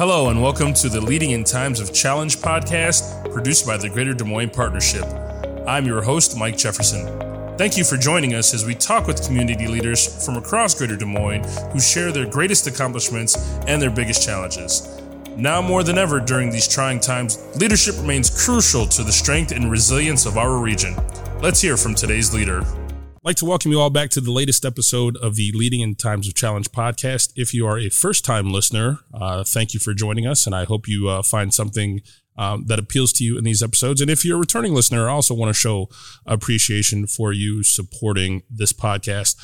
Hello and welcome to the Leading in Times of Challenge podcast produced by the Greater Des Moines Partnership. I'm your host, Mike Jefferson. Thank you for joining us as we talk with community leaders from across Greater Des Moines who share their greatest accomplishments and their biggest challenges. Now more than ever during these trying times, leadership remains crucial to the strength and resilience of our region. Let's hear from today's leader. I'd like to welcome you all back to the latest episode of the Leading in Times of Challenge podcast. If you are a first-time listener, thank you for joining us, and I hope you find something that appeals to you in these episodes. And if you're a returning listener, I also want to show appreciation for you supporting this podcast.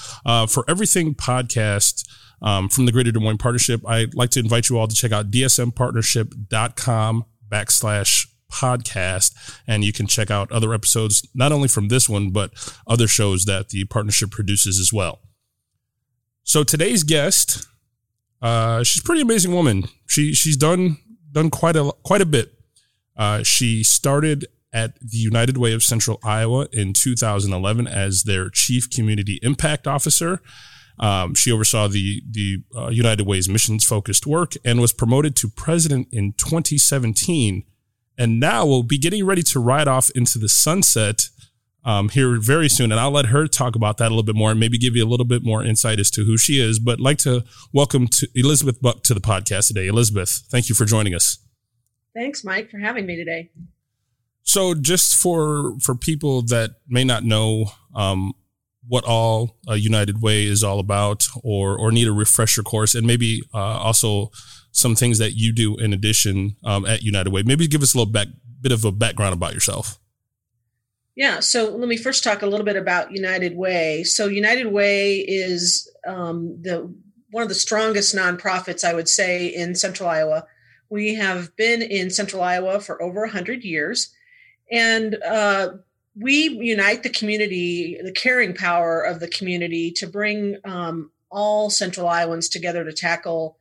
For everything podcast from the Greater Des Moines Partnership, I'd like to invite you all to check out dsmpartnership.com/podcast, and you can check out other episodes, not only from this one, but other shows that the partnership produces as well. So today's guest, she's a pretty amazing woman. She's done quite a bit. She started at the United Way of Central Iowa in 2011 as their Chief Community Impact Officer. She oversaw the United Way's missions-focused work and was promoted to president in 2017. And now we'll be getting ready to ride off into the sunset here very soon. And I'll let her talk about that a little bit more and maybe give you a little bit more insight as to who she is. But I'd like to welcome to Elizabeth Buck to the podcast today. Elizabeth, thank you for joining us. Thanks, Mike, for having me today. So just for people that may not know what all United Way is all about or need a refresher course, and maybe also some things that you do in addition at United Way. Maybe give us a little bit of a background about yourself. Yeah, so let me first talk a little bit about United Way. So United Way is one of the strongest nonprofits, I would say, in Central Iowa. We have been in Central Iowa for over 100 years, and we unite the community, the caring power of the community, to bring all Central Iowans together to tackle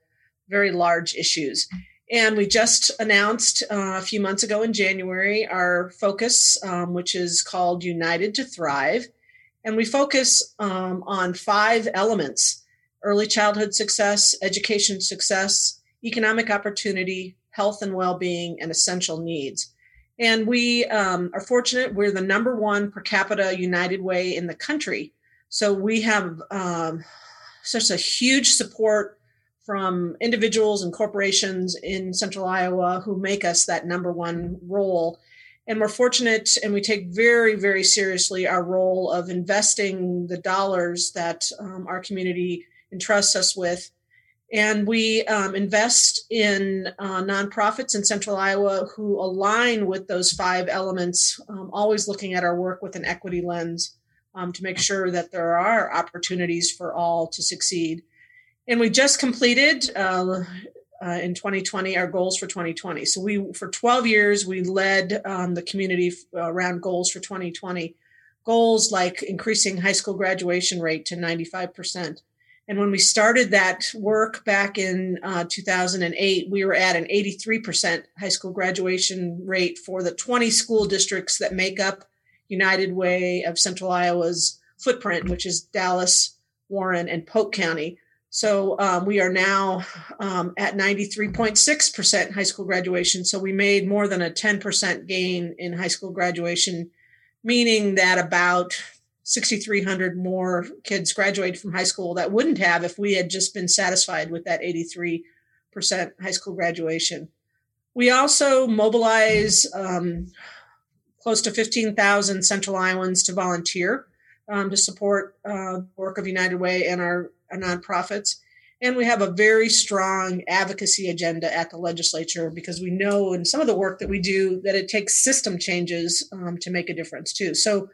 very large issues. And we just announced a few months ago in January our focus, which is called United to Thrive. And we focus on 5 elements: early childhood success, education success, economic opportunity, health and well-being, and essential needs. And we are fortunate. We're the number 1 per capita United Way in the country. So we have such a huge support from individuals and corporations in Central Iowa who make us that number 1 role. And we're fortunate, and we take very, very seriously our role of investing the dollars that our community entrusts us with. And we invest in nonprofits in Central Iowa who align with those 5 elements, always looking at our work with an equity lens to make sure that there are opportunities for all to succeed. And we just completed in 2020 our goals for 2020. So for 12 years, we led the community around goals for 2020. Goals like increasing high school graduation rate to 95%. And when we started that work back in 2008, we were at an 83% high school graduation rate for the 20 school districts that make up United Way of Central Iowa's footprint, which is Dallas, Warren, and Polk County. So we are now at 93.6% high school graduation. So we made more than a 10% gain in high school graduation, meaning that about 6,300 more kids graduated from high school that wouldn't have if we had just been satisfied with that 83% high school graduation. We also mobilize close to 15,000 Central Iowans to volunteer to support work of United Way and our nonprofits. And we have a very strong advocacy agenda at the legislature, because we know in some of the work that we do that it takes system changes to make a difference too. So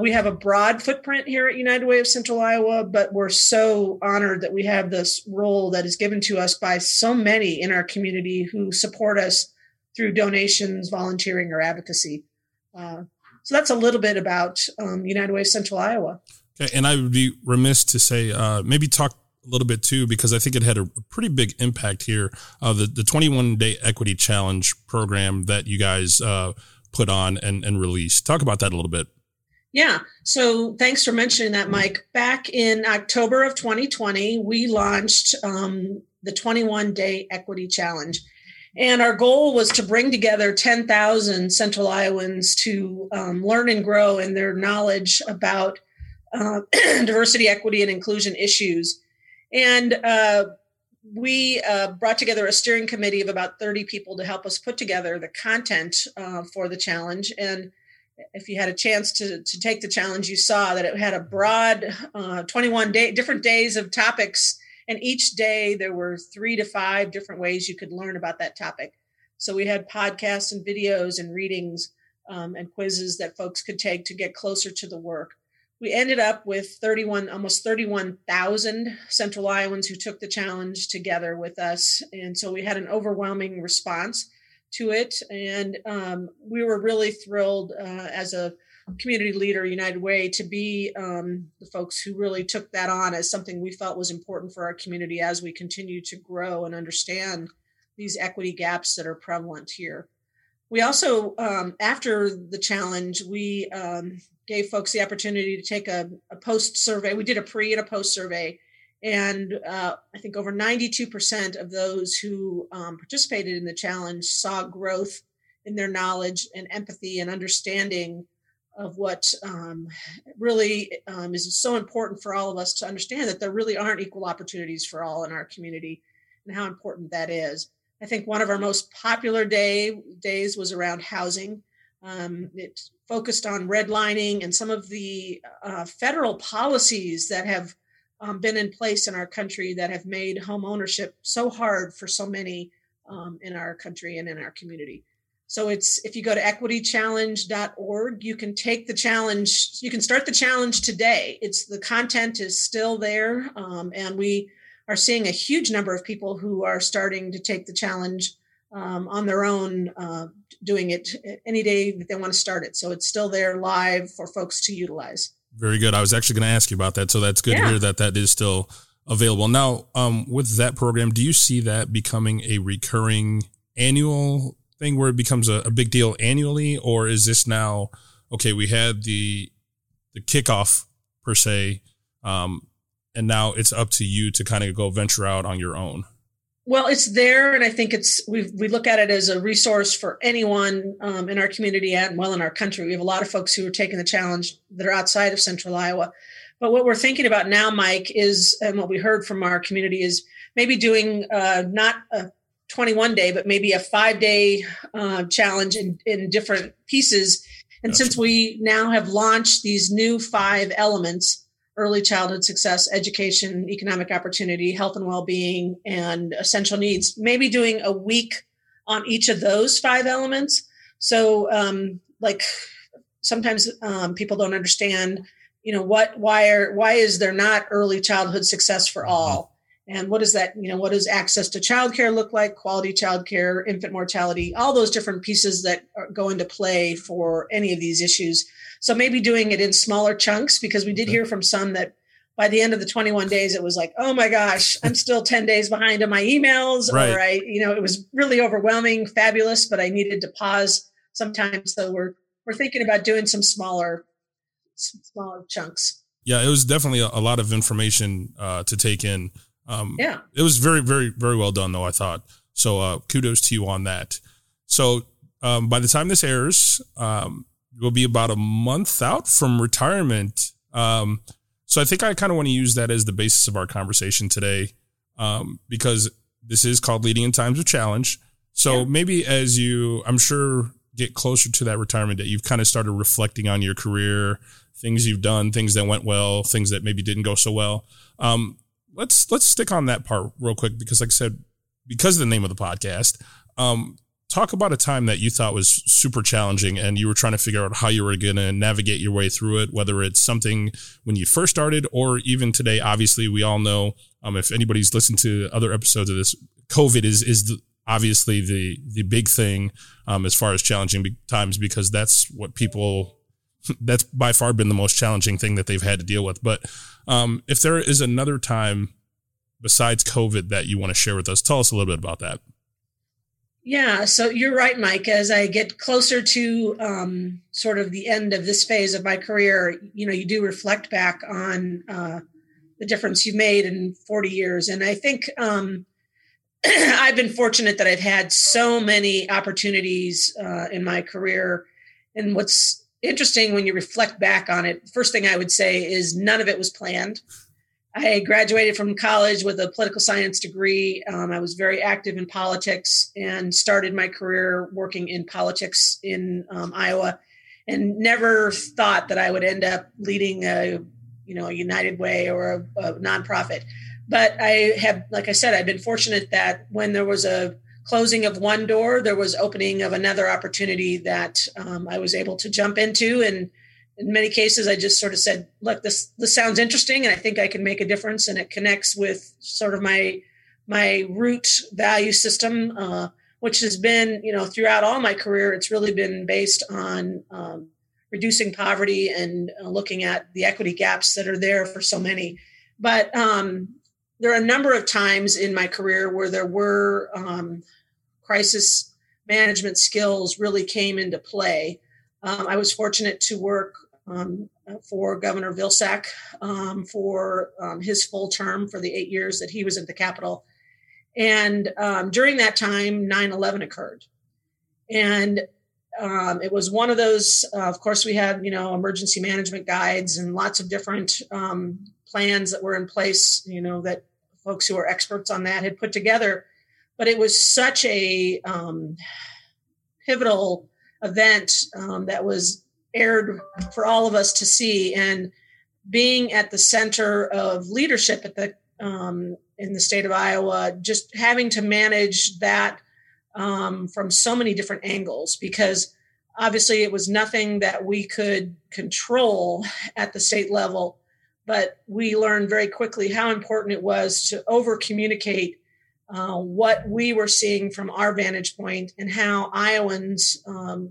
we have a broad footprint here at United Way of Central Iowa, but we're so honored that we have this role that is given to us by so many in our community who support us through donations, volunteering, or advocacy. So that's a little bit about United Way of Central Iowa. Okay, and I would be remiss to say maybe talk a little bit too, because I think it had a pretty big impact here. The 21-day equity challenge program that you guys put on and released. Talk about that a little bit. Yeah. So thanks for mentioning that, Mike. Back in October of 2020, we launched the 21-day equity challenge. And our goal was to bring together 10,000 Central Iowans to learn and grow in their knowledge about diversity, equity, and inclusion issues. And we brought together a steering committee of about 30 people to help us put together the content for the challenge. And if you had a chance to take the challenge, you saw that it had a broad 21 different days of topics. And each day there were 3 to 5 different ways you could learn about that topic. So we had podcasts and videos and readings and quizzes that folks could take to get closer to the work. We ended up with almost 31,000 Central Iowans who took the challenge together with us. And so we had an overwhelming response to it. And we were really thrilled as a community leader, United Way, to be the folks who really took that on as something we felt was important for our community as we continue to grow and understand these equity gaps that are prevalent here. We also, after the challenge, we gave folks the opportunity to take a post survey. We did a pre and a post survey. And I think over 92% of those who participated in the challenge saw growth in their knowledge and empathy and understanding of what really is so important for all of us to understand, that there really aren't equal opportunities for all in our community and how important that is. I think one of our most popular days was around housing. It focused on redlining and some of the federal policies that have been in place in our country that have made home ownership so hard for so many in our country and in our community. So if you go to equitychallenge.org, you can take the challenge. You can start the challenge today. The content is still there, and we are seeing a huge number of people who are starting to take the challenge on their own, doing it any day that they want to start it. So it's still there live for folks to utilize. Very good. I was actually going to ask you about that, so that's good to hear that is still available. Now, with that program, do you see that becoming a recurring annual thing where it becomes a big deal annually, or is this now, okay, we had the kickoff per se, and now it's up to you to kind of go venture out on your own? Well, it's there, and I think we look at it as a resource for anyone in our community and in our country. We have a lot of folks who are taking the challenge that are outside of Central Iowa. But what we're thinking about now, Mike, and what we heard from our community is maybe doing not a 21-day, but maybe a 5-day challenge in different pieces. And Gotcha. Since we now have launched these new 5 elements: early childhood success, education, economic opportunity, health and well-being, and essential needs, maybe doing a week on each of those 5 elements. So like sometimes people don't understand, why is there not early childhood success for all? And what is that, what does access to childcare look like, quality childcare, infant mortality, all those different pieces that go into play for any of these issues. So maybe doing it in smaller chunks, because we did hear from some that by the end of the 21 days, it was like, oh my gosh, I'm still 10 days behind on my emails. Right. Or it was really overwhelming, fabulous, but I needed to pause sometimes. So we're thinking about doing some smaller chunks. Yeah, it was definitely a lot of information to take in. It was very, very, very well done though, I thought. So, kudos to you on that. So, by the time this airs, we'll be about a month out from retirement. So I think I kind of want to use that as the basis of our conversation today, because this is called Leading in Times of Challenge. So maybe as you, I'm sure, get closer to that retirement date, you've kind of started reflecting on your career, things you've done, things that went well, things that maybe didn't go so well. Let's stick on that part real quick, because like I said, because of the name of the podcast, talk about a time that you thought was super challenging and you were trying to figure out how you were going to navigate your way through it, whether it's something when you first started or even today. Obviously, we all know, if anybody's listened to other episodes of this, COVID is obviously the big thing as far as challenging times, because that's by far been the most challenging thing that they've had to deal with. But if there is another time besides COVID that you want to share with us, tell us a little bit about that. Yeah, so you're right, Mike. As I get closer to sort of the end of this phase of my career, you do reflect back on the difference you've made in 40 years. And I think I've been fortunate that I've had so many opportunities in my career. And what's interesting when you reflect back on it, first thing I would say is none of it was planned. I graduated from college with a political science degree. I was very active in politics and started my career working in politics in Iowa, and never thought that I would end up leading a United Way or a nonprofit. But I have, like I said, I've been fortunate that when there was a closing of one door, there was opening of another opportunity that I was able to jump into. And in many cases, I just sort of said, look, this sounds interesting, and I think I can make a difference. And it connects with sort of my root value system, which has been, throughout all my career, it's really been based on reducing poverty and looking at the equity gaps that are there for so many. But there are a number of times in my career where there were crisis management skills really came into play. I was fortunate to work for Governor Vilsack for his full term for the 8 years that he was at the Capitol. And during that time, 9/11 occurred. And it was one of those, of course, we had, emergency management guides and lots of different plans that were in place, that folks who are experts on that had put together. But it was such a pivotal event that was aired for all of us to see. And being at the center of leadership at the in the state of Iowa, just having to manage that from so many different angles, because obviously it was nothing that we could control at the state level, but we learned very quickly how important it was to over-communicate what we were seeing from our vantage point and how Iowans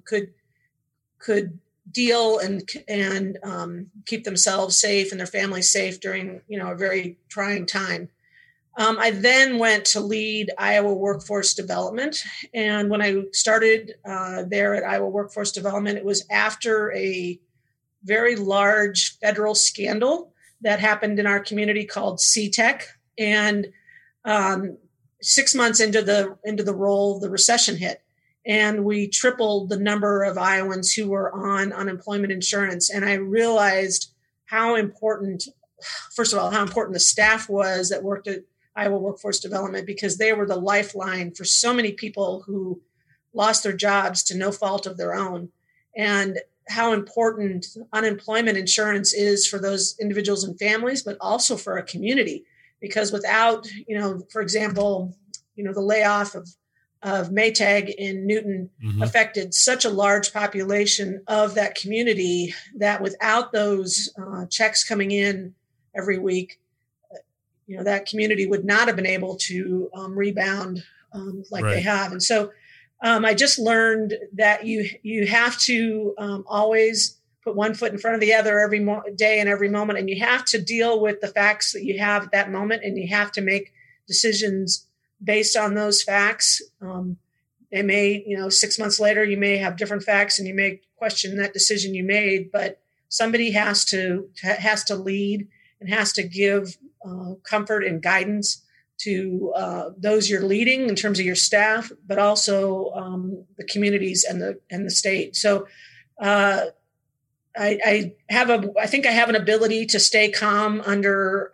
could deal and keep themselves safe and their families safe during, a very trying time. I then went to lead Iowa Workforce Development. And when I started there at Iowa Workforce Development, it was after a very large federal scandal that happened in our community called C-Tech. And 6 months into the role, the recession hit. And we tripled the number of Iowans who were on unemployment insurance. And I realized how important the staff was that worked at Iowa Workforce Development, because they were the lifeline for so many people who lost their jobs to no fault of their own, and how important unemployment insurance is for those individuals and families, but also for a community. Because without, for example, the layoff of Maytag in Newton affected such a large population of that community that without those checks coming in every week, that community would not have been able to rebound like they have. And so I just learned that you have to always put one foot in front of the other every day and every moment. And you have to deal with the facts that you have at that moment. And you have to make decisions based on those facts. They may, 6 months later, you may have different facts and you may question that decision you made, but somebody has to lead and has to give comfort and guidance to those you're leading in terms of your staff, but also the communities and the state. So I think I have an ability to stay calm under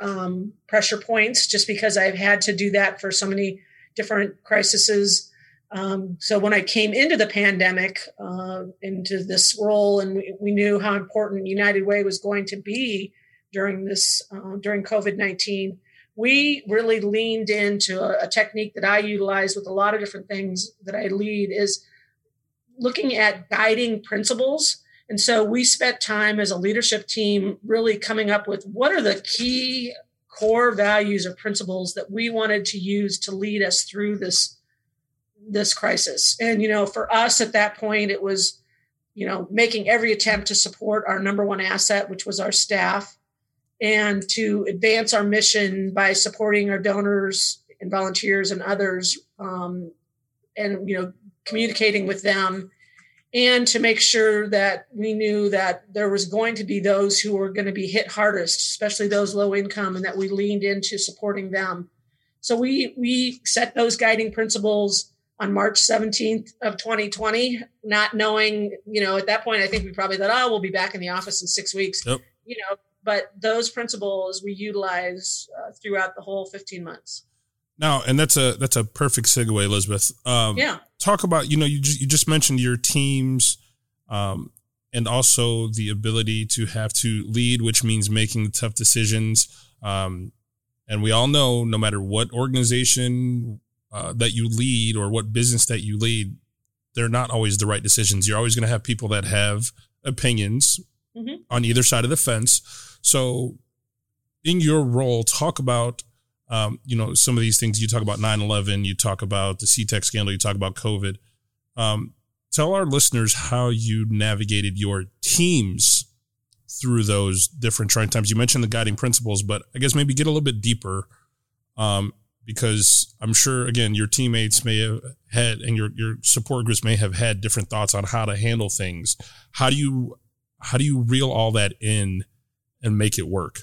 pressure points, just because I've had to do that for so many different crises. So when I came into the pandemic, into this role, and we knew how important United Way was going to be during COVID-19, we really leaned into a technique that I utilize with a lot of different things that I lead, is looking at guiding principles. And so we spent time as a leadership team really coming up with what are the key core values or principles that we wanted to use to lead us through this crisis. And, for us at that point, it was, making every attempt to support our number one asset, which was our staff, and to advance our mission by supporting our donors and volunteers and others, and, communicating with them, and to make sure that we knew that there was going to be those who were going to be hit hardest, especially those low income, and that we leaned into supporting them. So we set those guiding principles on March 17th of 2020, not knowing, at that point, I think we probably thought, we'll be back in the office in 6 weeks, yep. But those principles we utilize throughout the whole 15 months. Now, and that's a perfect segue, Elizabeth. Talk about, you just mentioned your teams, and also the ability to have to lead, which means making tough decisions. And we all know, no matter what organization that you lead or what business that you lead, they're not always the right decisions. You're always going to have people that have opinions mm-hmm. on either side of the fence. So in your role, talk about, some of these things. You talk about 9/11, you talk about the C-Tech scandal, you talk about COVID. Tell our listeners how you navigated your teams through those different trying times. You mentioned the guiding principles, but I guess maybe get a little bit deeper, because I'm sure, again, your teammates may have had, and your support groups may have had different thoughts on how to handle things. How do you reel all that in and make it work?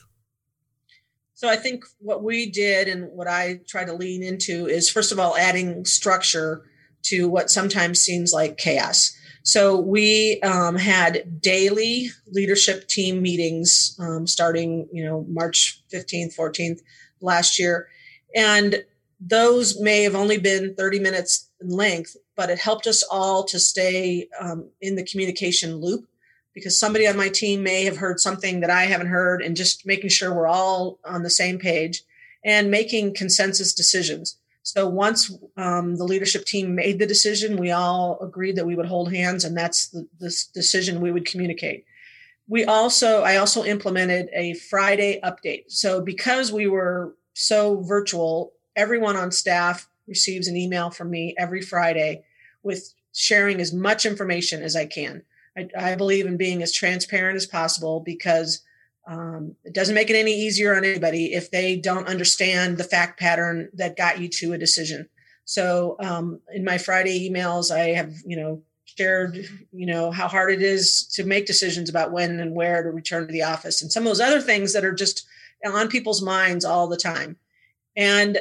So I think what we did and what I try to lean into is, first of all, adding structure to what sometimes seems like chaos. So we had daily leadership team meetings starting, March 15th, 14th last year. And those may have only been 30 minutes in length, but it helped us all to stay in the communication loop, because somebody on my team may have heard something that I haven't heard, and just making sure we're all on the same page and making consensus decisions. So once the leadership team made the decision, we all agreed that we would hold hands, and that's the decision we would communicate. I also implemented a Friday update. So because we were so virtual, everyone on staff receives an email from me every Friday with sharing as much information as I can. I believe in being as transparent as possible, because it doesn't make it any easier on anybody if they don't understand the fact pattern that got you to a decision. So in my Friday emails, I have, shared, how hard it is to make decisions about when and where to return to the office, and some of those other things that are just on people's minds all the time. And,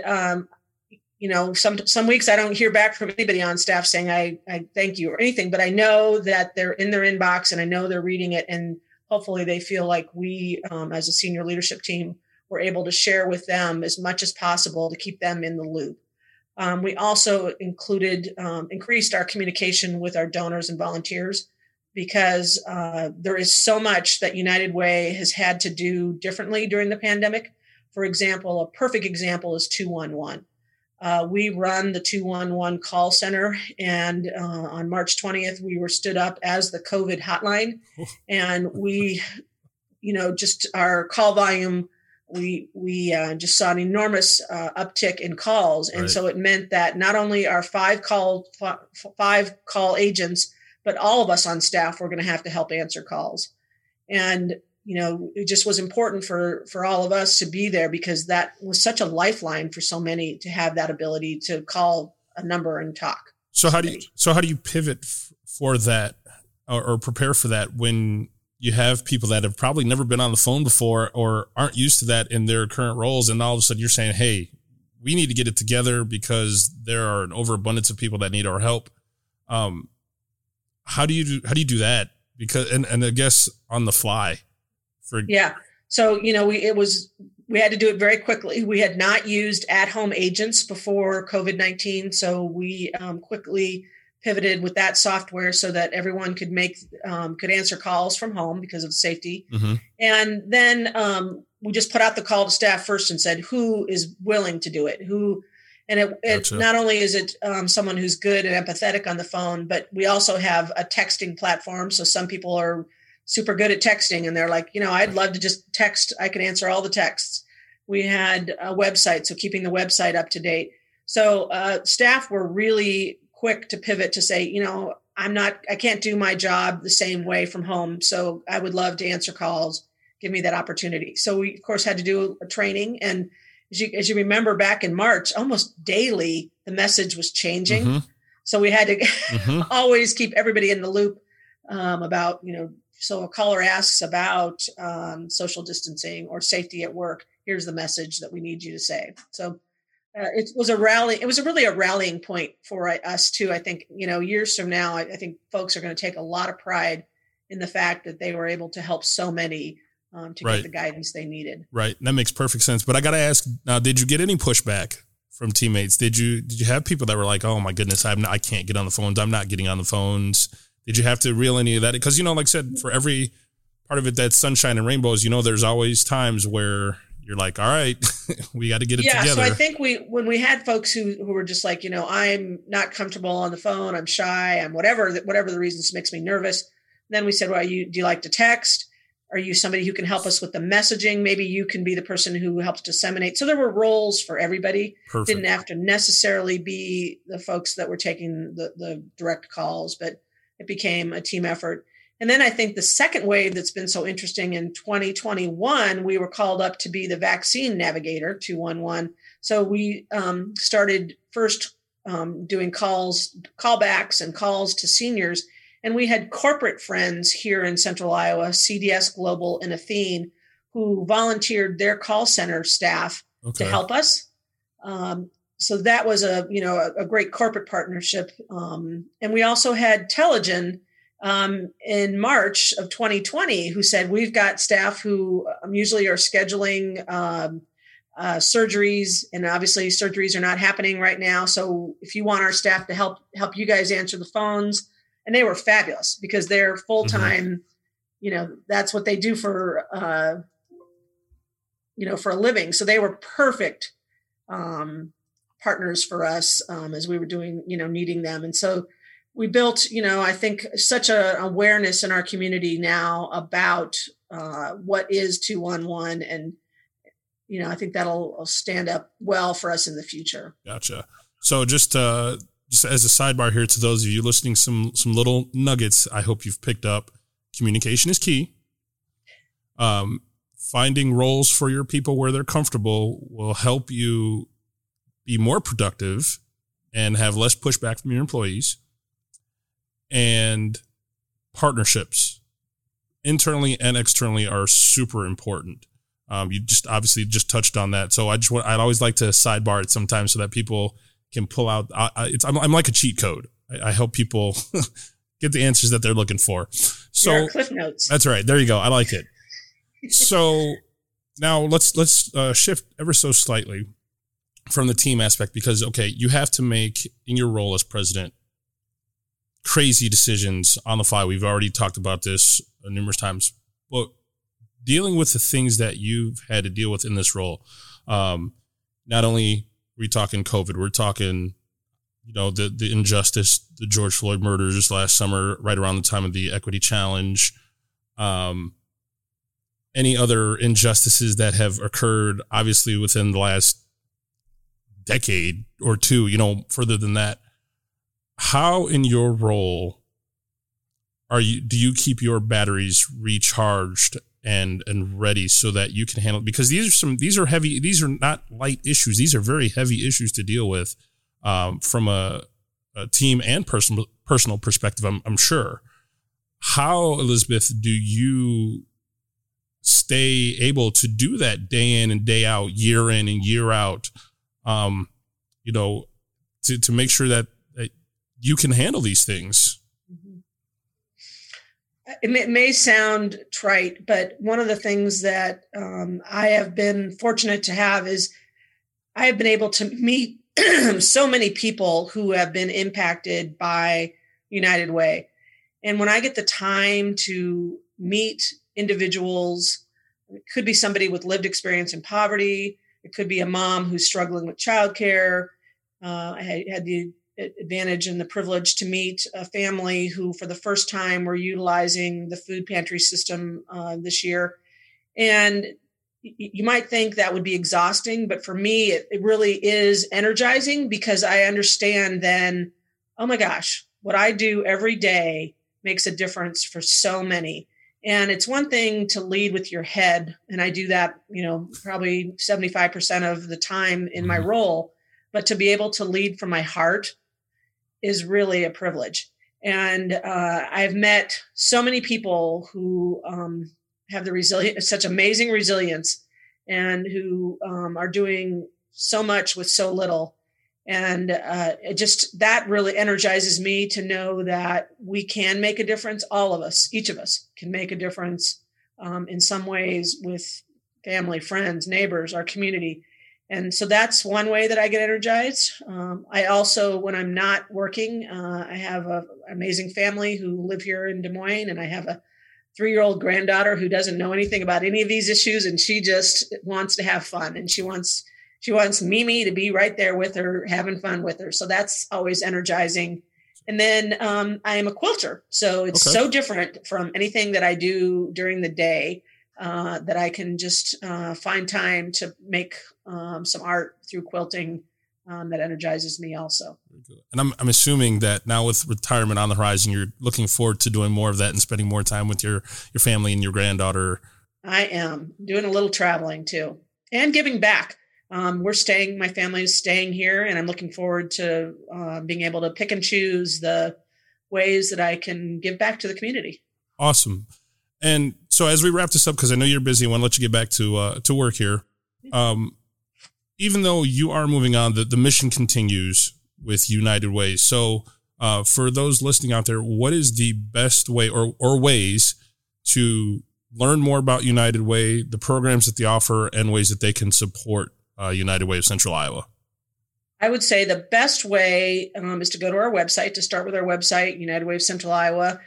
some weeks I don't hear back from anybody on staff saying, I thank you or anything, but I know that they're in their inbox and I know they're reading it. And hopefully they feel like we, as a senior leadership team, were able to share with them as much as possible to keep them in the loop. We also increased our communication with our donors and volunteers, because there is so much that United Way has had to do differently during the pandemic. For example, a perfect example is 211. We run the 211 call center, and on March 20th, we were stood up as the COVID hotline, and we, just our call volume, we just saw an enormous uptick in calls, and right. So it meant that not only our five call agents, but all of us on staff were going to have to help answer calls, and it just was important for all of us to be there, because that was such a lifeline for so many to have that ability to call a number and talk. So how do you pivot for that or prepare for that when you have people that have probably never been on the phone before or aren't used to that in their current roles, and all of a sudden you're saying, hey, we need to get it together because there are an overabundance of people that need our help. How do you do that? Because and I guess on the fly. Yeah. So, we had to do it very quickly. We had not used at-home agents before COVID-19. So we quickly pivoted with that software so that everyone could could answer calls from home because of safety. Mm-hmm. And then we just put out the call to staff first and said, who is willing to do it? Gotcha. Not only is it someone who's good and empathetic on the phone, but we also have a texting platform. So some people are super good at texting, and they're like, I'd love to just text. I can answer all the texts. We had a website, so keeping the website up to date. So staff were really quick to pivot to say, I can't do my job the same way from home. So I would love to answer calls. Give me that opportunity. So we, of course, had to do a training. And as you remember, back in March, almost daily, the message was changing. Mm-hmm. So we had to always keep everybody in the loop about, so a caller asks about social distancing or safety at work. Here's the message that we need you to say. So It was a rally. It was really a rallying point for us too. I think, you know, years from now, I think folks are going to take a lot of pride in the fact that they were able to help so many to get the guidance they needed. Right. And that makes perfect sense. But I got to ask, did you get any pushback from teammates? Did you have people that were like, oh my goodness, I can't get on the phones. I'm not getting on the phones. Did you have to reel any of that? Because, you know, like I said, for every part of it that's sunshine and rainbows, you know, there's always times where you're like, all right, we got to get it together. So I think when we had folks who were just like, you know, I'm not comfortable on the phone. I'm shy. I'm whatever the reasons makes me nervous. And then we said, well, do you like to text? Are you somebody who can help us with the messaging? Maybe you can be the person who helps disseminate. So there were roles for everybody. Perfect. Didn't have to necessarily be the folks that were taking the direct calls, but it became a team effort. And then I think the second wave that's been so interesting in 2021, we were called up to be the vaccine navigator 211. So we started first doing callbacks and calls to seniors. And we had corporate friends here in Central Iowa, CDS Global and Athene, who volunteered their call center staff to help us. So that was a great corporate partnership. And we also had Teligen in March of 2020, who said, we've got staff who usually are scheduling surgeries, and obviously surgeries are not happening right now. So if you want our staff to help you guys answer the phones. And they were fabulous because they're full-time, you know, that's what they do for a living. So they were perfect partners for us as we were doing, you know, needing them. And so we built, you know, I think such an awareness in our community now about what is 211. And, you know, I think that'll stand up well for us in the future. Gotcha. So just as a sidebar here to those of you listening, some little nuggets I hope you've picked up. Communication is key. Finding roles for your people where they're comfortable will help you be more productive and have less pushback from your employees. And partnerships, internally and externally, are super important. You just obviously just touched on that. So I'd always like to sidebar it sometimes so that people can pull out. I'm like a cheat code. I help people get the answers that they're looking for. So Cliff Notes. That's right. There you go. I like it. So now let's shift ever so slightly from the team aspect, because, okay, you have to make in your role as president crazy decisions on the fly. We've already talked about this numerous times, but dealing with the things that you've had to deal with in this role, not only we're talking COVID, we're talking, you know, the injustice, the George Floyd murders last summer, right around the time of the equity challenge, any other injustices that have occurred, obviously within the last decade or two, you know, further than that. How in your role do you keep your batteries recharged and ready so that you can handle it? Because these are not light issues. These are very heavy issues to deal with from a team and personal perspective, I'm sure. How, Elizabeth, do you stay able to do that day in and day out, year in and year out, you know, to make sure that you can handle these things? It may sound trite, but one of the things that I have been fortunate to have is I have been able to meet so many people who have been impacted by United Way. And when I get the time to meet individuals, it could be somebody with lived experience in poverty. It could be a mom who's struggling with childcare. I had the advantage and the privilege to meet a family who, for the first time, were utilizing the food pantry system this year. And you might think that would be exhausting, but for me, it really is energizing, because I understand then, oh my gosh, what I do every day makes a difference for so many. And it's one thing to lead with your head. And I do that, you know, probably 75% of the time in my role, but to be able to lead from my heart is really a privilege. And I've met so many people who have such amazing resilience, and who are doing so much with so little. And it just, that really energizes me to know that we can make a difference. All of us, each of us can make a difference in some ways with family, friends, neighbors, our community. And so that's one way that I get energized. I also, when I'm not working, I have an amazing family who live here in Des Moines, and I have a 3-year-old granddaughter who doesn't know anything about any of these issues. And she just wants to have fun, and she wants Mimi to be right there with her, having fun with her. So that's always energizing. And then I am a quilter. So it's so different from anything that I do during the day that I can just find time to make some art through quilting that energizes me also. And I'm assuming that now with retirement on the horizon, you're looking forward to doing more of that and spending more time with your family and your granddaughter. I am doing a little traveling too, and giving back. My family is staying here, and I'm looking forward to being able to pick and choose the ways that I can give back to the community. Awesome. And so as we wrap this up, because I know you're busy, I want to let you get back to work here. Even though you are moving on, the mission continues with United Way. So for those listening out there, what is the best way or ways to learn more about United Way, the programs that they offer, and ways that they can support United Way of Central Iowa? I would say the best way is to go to our website, to start with our website, United Way of Central Iowa.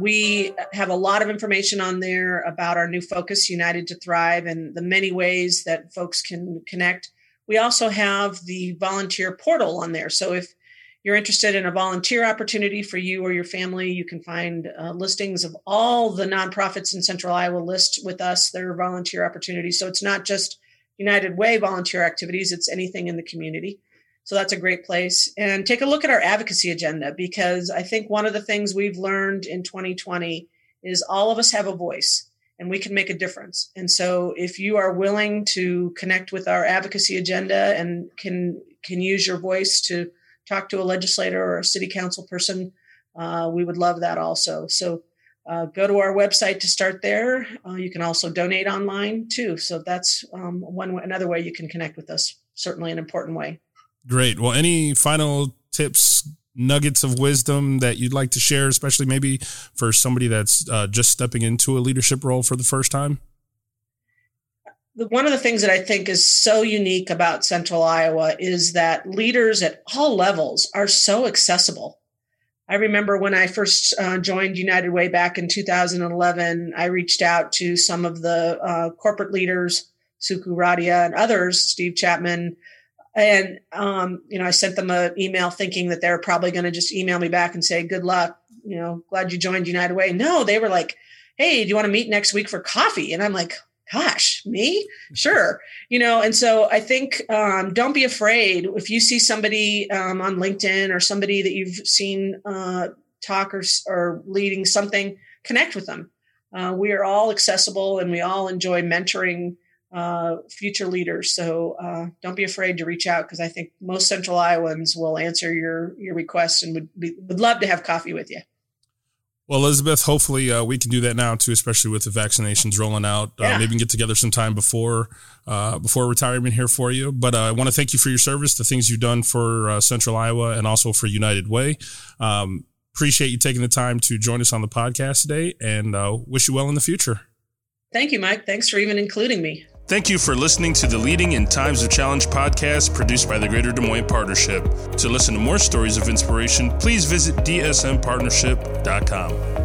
We have a lot of information on there about our new focus, United to Thrive, and the many ways that folks can connect. We also have the volunteer portal on there. So if you're interested in a volunteer opportunity for you or your family, you can find listings of all the nonprofits in Central Iowa list with us their volunteer opportunities. So it's not just United Way volunteer activities, it's anything in the community. So that's a great place. And take a look at our advocacy agenda, because I think one of the things we've learned in 2020 is all of us have a voice and we can make a difference. And so if you are willing to connect with our advocacy agenda and can use your voice to talk to a legislator or a city council person, we would love that also. So go to our website to start there. You can also donate online too. So that's another way you can connect with us, certainly an important way. Great. Well, any final tips, nuggets of wisdom that you'd like to share, especially maybe for somebody that's just stepping into a leadership role for the first time? One of the things that I think is so unique about Central Iowa is that leaders at all levels are so accessible. I remember when I first joined United Way back in 2011, I reached out to some of the corporate leaders, Suku Radia and others, Steve Chapman. And, I sent them an email thinking that they're probably going to just email me back and say, good luck, glad you joined United Way. No, they were like, hey, do you want to meet next week for coffee? And I'm like, gosh, me? Sure. And so I think don't be afraid. If you see somebody on LinkedIn or somebody that you've seen talk or leading something, connect with them. We are all accessible and we all enjoy mentoring future leaders. So don't be afraid to reach out, because I think most Central Iowans will answer your requests and would love to have coffee with you. Well, Elizabeth, hopefully we can do that now too, especially with the vaccinations rolling out. Yeah. Maybe we can get together sometime before retirement here for you. But I want to thank you for your service, the things you've done for Central Iowa and also for United Way. Appreciate you taking the time to join us on the podcast today, and wish you well in the future. Thank you, Mike. Thanks for even including me. Thank you for listening to the Leading in Times of Challenge podcast produced by the Greater Des Moines Partnership. To listen to more stories of inspiration, please visit dsmpartnership.com.